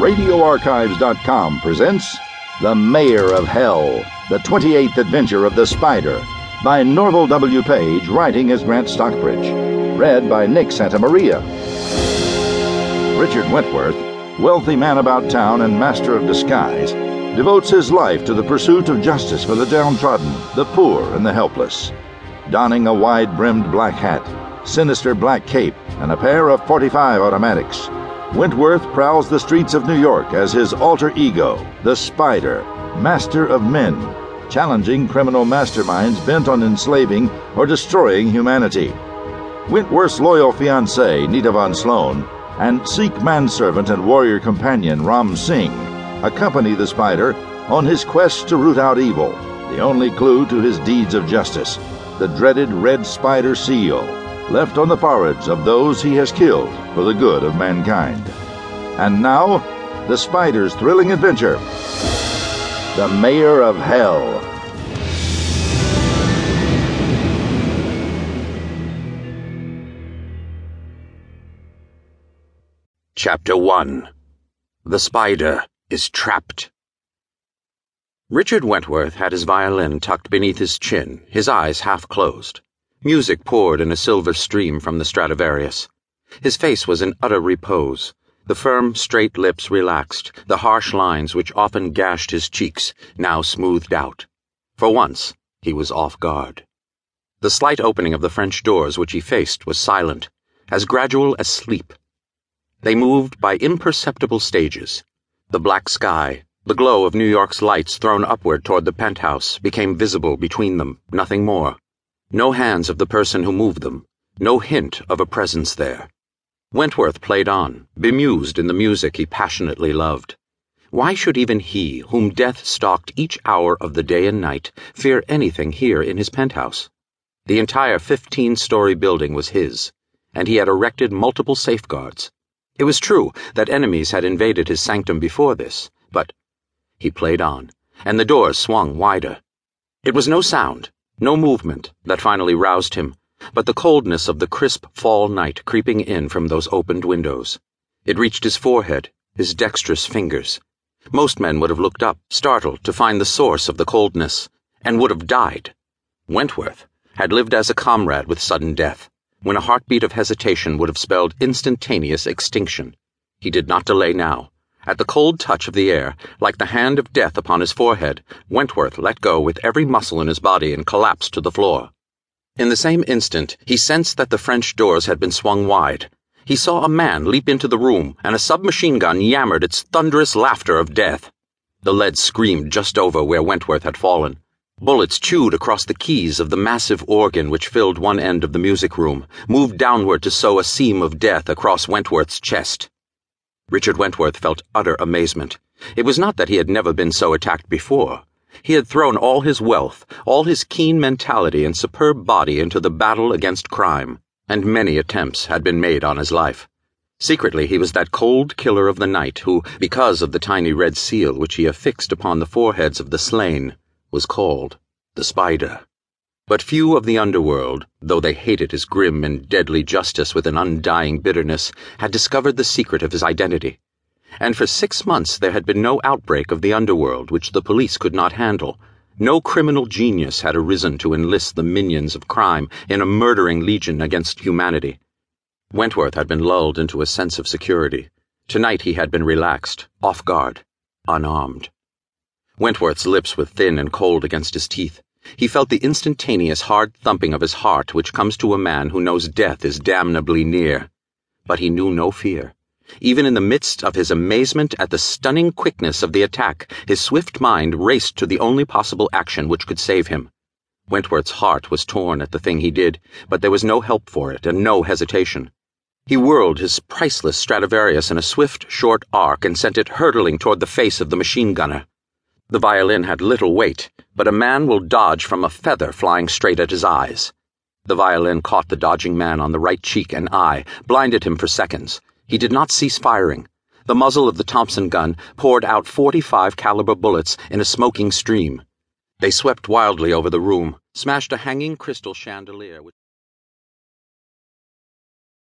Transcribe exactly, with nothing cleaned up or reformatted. radio archives dot com presents The Mayor of Hell, The twenty-eighth Adventure of the Spider, by Norval W. Page, writing as Grant Stockbridge. Read by Nick Santa Maria. Richard Wentworth, wealthy man about town and master of disguise, devotes his life to the pursuit of justice for the downtrodden, the poor, and the helpless. Donning a wide-brimmed black hat, sinister black cape, and a pair of forty-five automatics, Wentworth prowls the streets of New York as his alter ego, the Spider, master of men, challenging criminal masterminds bent on enslaving or destroying humanity. Wentworth's loyal fiancée, Nita Von Sloan, and Sikh manservant and warrior companion, Ram Singh, accompany the Spider on his quest to root out evil, the only clue to his deeds of justice, the dreaded red spider seal, left on the foreheads of those he has killed for the good of mankind. And now, the Spider's thrilling adventure, The Mayor of Hell. Chapter one. The Spider is Trapped. Richard Wentworth had his violin tucked beneath his chin, his eyes half closed. Music poured in a silver stream from the Stradivarius. His face was in utter repose, the firm, straight lips relaxed, the harsh lines which often gashed his cheeks now smoothed out. For once, he was off guard. The slight opening of the French doors which he faced was silent, as gradual as sleep. They moved by imperceptible stages. The black sky, the glow of New York's lights thrown upward toward the penthouse, became visible between them, nothing more. No hands of the person who moved them, no hint of a presence there. Wentworth played on, bemused in the music he passionately loved. Why should even he, whom death stalked each hour of the day and night, fear anything here in his penthouse? The entire fifteen-story building was his, and he had erected multiple safeguards. It was true that enemies had invaded his sanctum before this, but he played on, and the doors swung wider. It was no sound, no movement, that finally roused him, but the coldness of the crisp fall night creeping in from those opened windows. It reached his forehead, his dexterous fingers. Most men would have looked up, startled, to find the source of the coldness, and would have died. Wentworth had lived as a comrade with sudden death, when a heartbeat of hesitation would have spelled instantaneous extinction. He did not delay now. At the cold touch of the air, like the hand of death upon his forehead, Wentworth let go with every muscle in his body and collapsed to the floor. In the same instant, he sensed that the French doors had been swung wide. He saw a man leap into the room, and a submachine gun yammered its thunderous laughter of death. The lead screamed just over where Wentworth had fallen. Bullets chewed across the keys of the massive organ which filled one end of the music room, moved downward to sow a seam of death across Wentworth's chest. Richard Wentworth felt utter amazement. It was not that he had never been so attacked before. He had thrown all his wealth, all his keen mentality and superb body into the battle against crime, and many attempts had been made on his life. Secretly, he was that cold killer of the night who, because of the tiny red seal which he affixed upon the foreheads of the slain, was called the Spider. But few of the underworld, though they hated his grim and deadly justice with an undying bitterness, had discovered the secret of his identity. And for six months there had been no outbreak of the underworld which the police could not handle. No criminal genius had arisen to enlist the minions of crime in a murdering legion against humanity. Wentworth had been lulled into a sense of security. Tonight he had been relaxed, off guard, unarmed. Wentworth's lips were thin and cold against his teeth. He felt the instantaneous hard thumping of his heart which comes to a man who knows death is damnably near. But he knew no fear. Even in the midst of his amazement at the stunning quickness of the attack, his swift mind raced to the only possible action which could save him. Wentworth's heart was torn at the thing he did, but there was no help for it and no hesitation. He whirled his priceless Stradivarius in a swift, short arc and sent it hurtling toward the face of the machine gunner. The violin had little weight, but a man will dodge from a feather flying straight at his eyes. The violin caught the dodging man on the right cheek and eye, blinded him for seconds. He did not cease firing. The muzzle of the Thompson gun poured out forty-five caliber bullets in a smoking stream. They swept wildly over the room, smashed a hanging crystal chandelier with